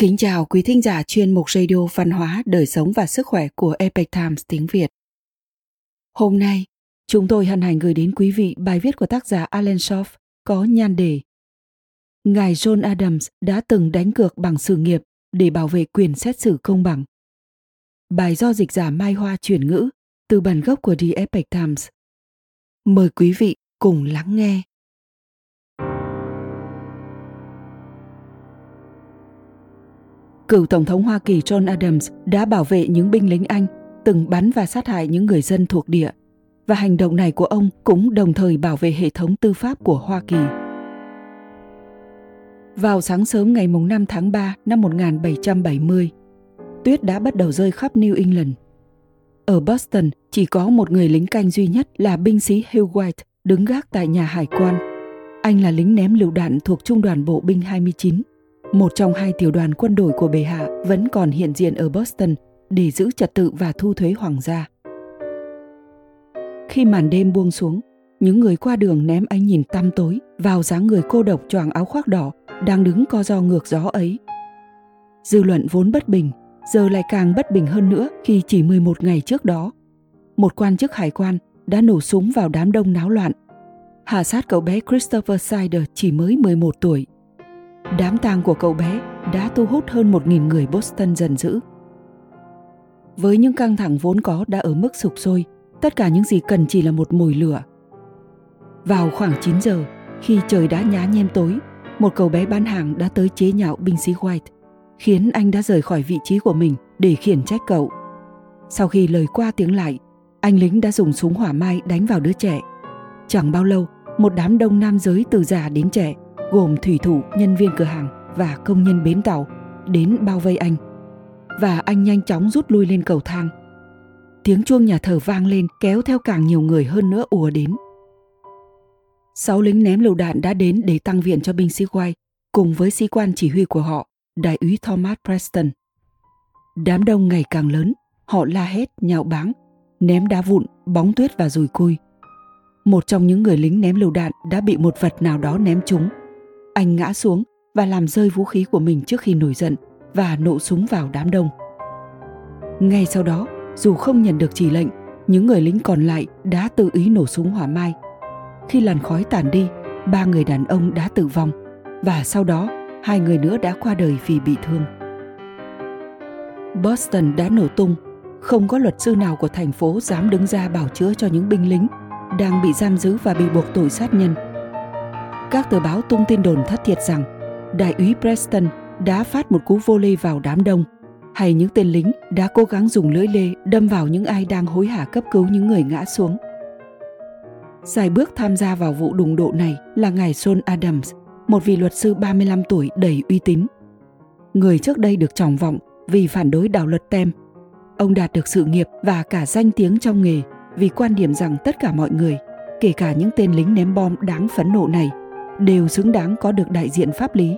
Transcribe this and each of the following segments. Kính chào quý thính giả chuyên mục radio văn hóa, đời sống và sức khỏe của Epoch Times tiếng Việt. Hôm nay, chúng tôi hân hạnh gửi đến quý vị bài viết của tác giả Alan Shoff có nhan đề Ngài John Adams đã từng đánh cược bằng sự nghiệp để bảo vệ quyền xét xử công bằng. Bài do dịch giả Mai Hoa chuyển ngữ từ bản gốc của The Epoch Times. Mời quý vị cùng lắng nghe. Cựu Tổng thống Hoa Kỳ John Adams đã bảo vệ những binh lính Anh từng bắn và sát hại những người dân thuộc địa, và hành động này của ông cũng đồng thời bảo vệ hệ thống tư pháp của Hoa Kỳ. Vào sáng sớm ngày 5 tháng 3 năm 1770, tuyết đã bắt đầu rơi khắp New England. Ở Boston chỉ có một người lính canh duy nhất là binh sĩ Hugh White đứng gác tại nhà hải quan. Anh là lính ném lựu đạn thuộc Trung đoàn Bộ binh 29, một trong hai tiểu đoàn quân đội của bệ hạ vẫn còn hiện diện ở Boston để giữ trật tự và thu thuế hoàng gia. Khi màn đêm buông xuống, những người qua đường ném ánh nhìn tăm tối vào dáng người cô độc choàng áo khoác đỏ đang đứng co ro ngược gió ấy. Dư luận vốn bất bình, giờ lại càng bất bình hơn nữa khi chỉ 11 ngày trước đó, một quan chức hải quan đã nổ súng vào đám đông náo loạn, hạ sát cậu bé Christopher Sider chỉ mới 11 tuổi. Đám tang của cậu bé đã thu hút hơn 1.000 người Boston giận dữ. Với những căng thẳng vốn có đã ở mức sục sôi, tất cả những gì cần chỉ là một mồi lửa. Vào khoảng 9 giờ, khi trời đã nhá nhem tối, một cậu bé bán hàng đã tới chế nhạo binh sĩ White, khiến anh đã rời khỏi vị trí của mình để khiển trách cậu. Sau khi lời qua tiếng lại, anh lính đã dùng súng hỏa mai đánh vào đứa trẻ. Chẳng bao lâu, một đám đông nam giới từ già đến trẻ, gồm thủy thủ, nhân viên cửa hàng và công nhân bến tàu, đến bao vây anh, và anh nhanh chóng rút lui lên cầu thang. Tiếng chuông nhà thờ vang lên, kéo theo càng nhiều người hơn nữa ùa đến. 6 lính ném lựu đạn đã đến để tăng viện cho binh sĩ White cùng với sĩ quan chỉ huy của họ, đại úy Thomas Preston. Đám đông ngày càng lớn, họ la hét, nhạo báng, ném đá vụn, bóng tuyết và dùi cui. Một trong những người lính ném lựu đạn đã bị một vật nào đó ném trúng. Anh ngã xuống và làm rơi vũ khí của mình trước khi nổi giận và nổ súng vào đám đông. Ngay sau đó, dù không nhận được chỉ lệnh, những người lính còn lại đã tự ý nổ súng hỏa mai. Khi làn khói tản đi, 3 người đàn ông đã tử vong và sau đó 2 người nữa đã qua đời vì bị thương. Boston đã nổ tung, không có luật sư nào của thành phố dám đứng ra bào chữa cho những binh lính đang bị giam giữ và bị buộc tội sát nhân. Các tờ báo tung tin đồn thất thiệt rằng đại úy Preston đã phát một cú vô lê vào đám đông, hay những tên lính đã cố gắng dùng lưỡi lê đâm vào những ai đang hối hả cấp cứu những người ngã xuống. Sải bước tham gia vào vụ đụng độ này là ngài John Adams, một vị luật sư 35 tuổi đầy uy tín. Người trước đây được trọng vọng vì phản đối đạo luật tem. Ông đạt được sự nghiệp và cả danh tiếng trong nghề vì quan điểm rằng tất cả mọi người, kể cả những tên lính ném bom đáng phẫn nộ này, đều xứng đáng có được đại diện pháp lý.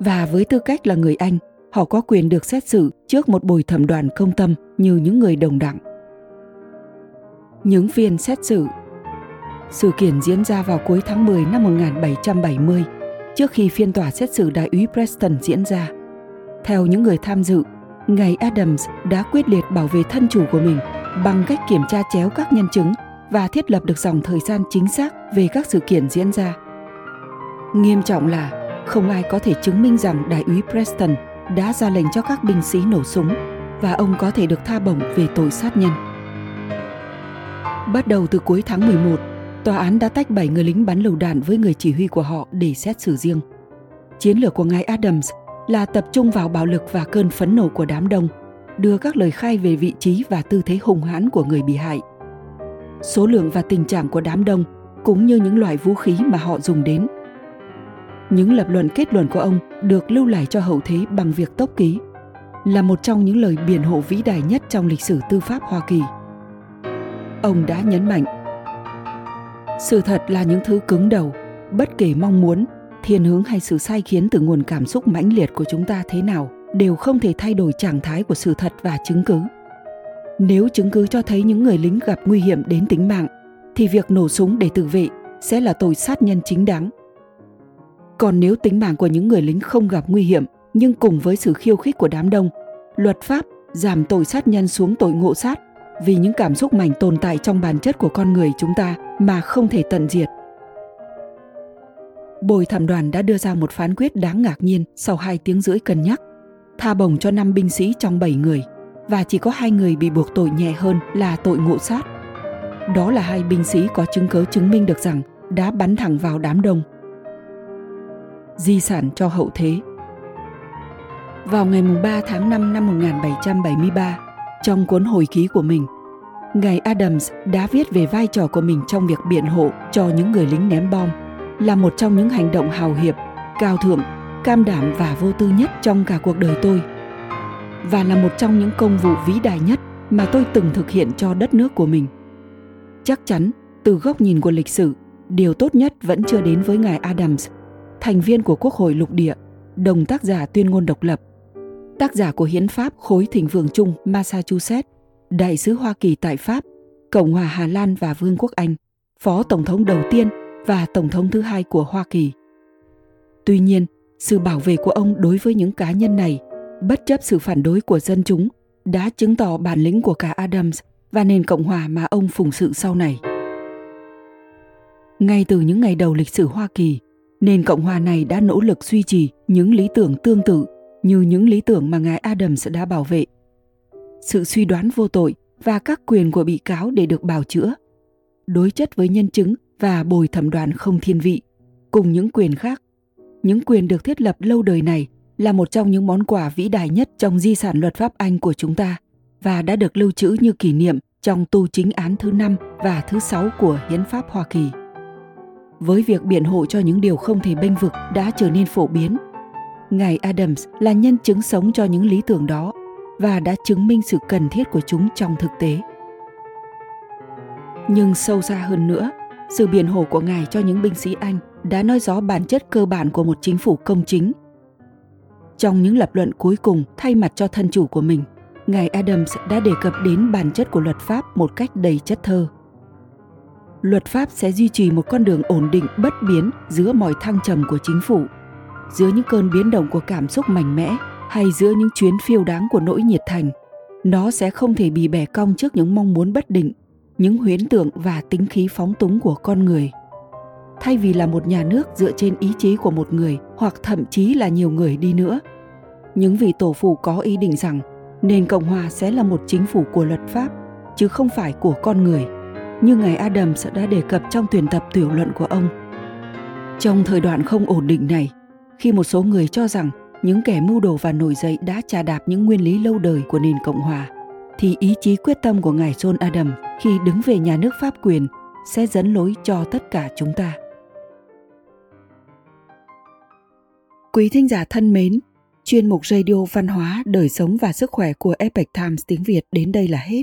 Và với tư cách là người Anh, họ có quyền được xét xử trước một buổi thẩm đoàn công tâm như những người đồng đẳng. Những phiên xét xử. Sự kiện diễn ra vào cuối tháng 10 năm 1770, trước khi phiên tòa xét xử đại úy Preston diễn ra. Theo những người tham dự, ngài Adams đã quyết liệt bảo vệ thân chủ của mình bằng cách kiểm tra chéo các nhân chứng và thiết lập được dòng thời gian chính xác về các sự kiện diễn ra. Nghiêm trọng là không ai có thể chứng minh rằng đại úy Preston đã ra lệnh cho các binh sĩ nổ súng và ông có thể được tha bổng về tội sát nhân. Bắt đầu từ cuối tháng 11, tòa án đã tách 7 người lính bắn lựu đạn với người chỉ huy của họ để xét xử riêng. Chiến lược của ngài Adams là tập trung vào bạo lực và cơn phẫn nộ của đám đông, đưa các lời khai về vị trí và tư thế hung hãn của người bị hại, số lượng và tình trạng của đám đông cũng như những loại vũ khí mà họ dùng đến. Những lập luận kết luận của ông được lưu lại cho hậu thế bằng việc tốc ký, là một trong những lời biện hộ vĩ đại nhất trong lịch sử tư pháp Hoa Kỳ. Ông đã nhấn mạnh, sự thật là những thứ cứng đầu, bất kể mong muốn, thiên hướng hay sự sai khiến từ nguồn cảm xúc mãnh liệt của chúng ta thế nào đều không thể thay đổi trạng thái của sự thật và chứng cứ. Nếu chứng cứ cho thấy những người lính gặp nguy hiểm đến tính mạng, thì việc nổ súng để tự vệ sẽ là tội sát nhân chính đáng. Còn nếu tính mạng của những người lính không gặp nguy hiểm Nhưng cùng với sự khiêu khích của đám đông, luật pháp giảm tội sát nhân xuống tội ngộ sát, vì những cảm xúc mảnh tồn tại trong bản chất của con người chúng ta mà không thể tận diệt. Bồi thẩm đoàn đã đưa ra một phán quyết đáng ngạc nhiên sau 2 tiếng rưỡi cân nhắc, tha bổng cho 5 binh sĩ trong 7 người, và chỉ có 2 người bị buộc tội nhẹ hơn là tội ngộ sát. Đó là 2 binh sĩ có chứng cứ chứng minh được rằng đã bắn thẳng vào đám đông. Di sản cho hậu thế. Vào ngày 3 tháng 5 năm 1773, trong cuốn hồi ký của mình, ngài Adams đã viết về vai trò của mình trong việc biện hộ cho những người lính ném bom, là một trong những hành động hào hiệp, cao thượng, can đảm và vô tư nhất trong cả cuộc đời tôi, và là một trong những công vụ vĩ đại nhất mà tôi từng thực hiện cho đất nước của mình. Chắc chắn, từ góc nhìn của lịch sử, điều tốt nhất vẫn chưa đến với ngài Adams, thành viên của Quốc hội lục địa, đồng tác giả tuyên ngôn độc lập, tác giả của Hiến pháp Khối Thịnh vượng chung Massachusetts, đại sứ Hoa Kỳ tại Pháp, Cộng hòa Hà Lan và Vương quốc Anh, phó tổng thống đầu tiên và tổng thống thứ 2 của Hoa Kỳ. Tuy nhiên, sự bảo vệ của ông đối với những cá nhân này, bất chấp sự phản đối của dân chúng, đã chứng tỏ bản lĩnh của cả Adams và nền Cộng hòa mà ông phụng sự sau này. Ngay từ những ngày đầu lịch sử Hoa Kỳ, nền Cộng hòa này đã nỗ lực duy trì những lý tưởng tương tự như những lý tưởng mà ngài Adams đã bảo vệ: sự suy đoán vô tội và các quyền của bị cáo để được bào chữa, đối chất với nhân chứng và bồi thẩm đoàn không thiên vị, cùng những quyền khác. Những quyền được thiết lập lâu đời này là một trong những món quà vĩ đại nhất trong di sản luật pháp Anh của chúng ta, và đã được lưu trữ như kỷ niệm trong tu chính án thứ 5 và thứ 6 của Hiến pháp Hoa Kỳ. Với việc biện hộ cho những điều không thể bênh vực đã trở nên phổ biến, ngài Adams là nhân chứng sống cho những lý tưởng đó và đã chứng minh sự cần thiết của chúng trong thực tế. Nhưng sâu xa hơn nữa, sự biện hộ của ngài cho những binh sĩ Anh đã nói rõ bản chất cơ bản của một chính phủ công chính. Trong những lập luận cuối cùng thay mặt cho thân chủ của mình, ngài Adams đã đề cập đến bản chất của luật pháp một cách đầy chất thơ. Luật pháp sẽ duy trì một con đường ổn định bất biến giữa mọi thăng trầm của chính phủ, giữa những cơn biến động của cảm xúc mạnh mẽ hay giữa những chuyến phiêu đáng của nỗi nhiệt thành. Nó sẽ không thể bị bẻ cong trước những mong muốn bất định, những huyễn tưởng và tính khí phóng túng của con người. Thay vì là một nhà nước dựa trên ý chí của một người hoặc thậm chí là nhiều người đi nữa, những vị tổ phụ có ý định rằng nền Cộng hòa sẽ là một chính phủ của luật pháp, chứ không phải của con người, như ngài Adams đã đề cập trong tuyển tập tiểu luận của ông. Trong thời đoạn không ổn định này, khi một số người cho rằng những kẻ mưu đồ và nổi dậy đã chà đạp những nguyên lý lâu đời của nền Cộng hòa, thì ý chí quyết tâm của ngài John Adams khi đứng về nhà nước pháp quyền sẽ dẫn lối cho tất cả chúng ta. Quý thính giả thân mến, chuyên mục Radio Văn hóa, Đời sống và Sức khỏe của Epoch Times tiếng Việt đến đây là hết.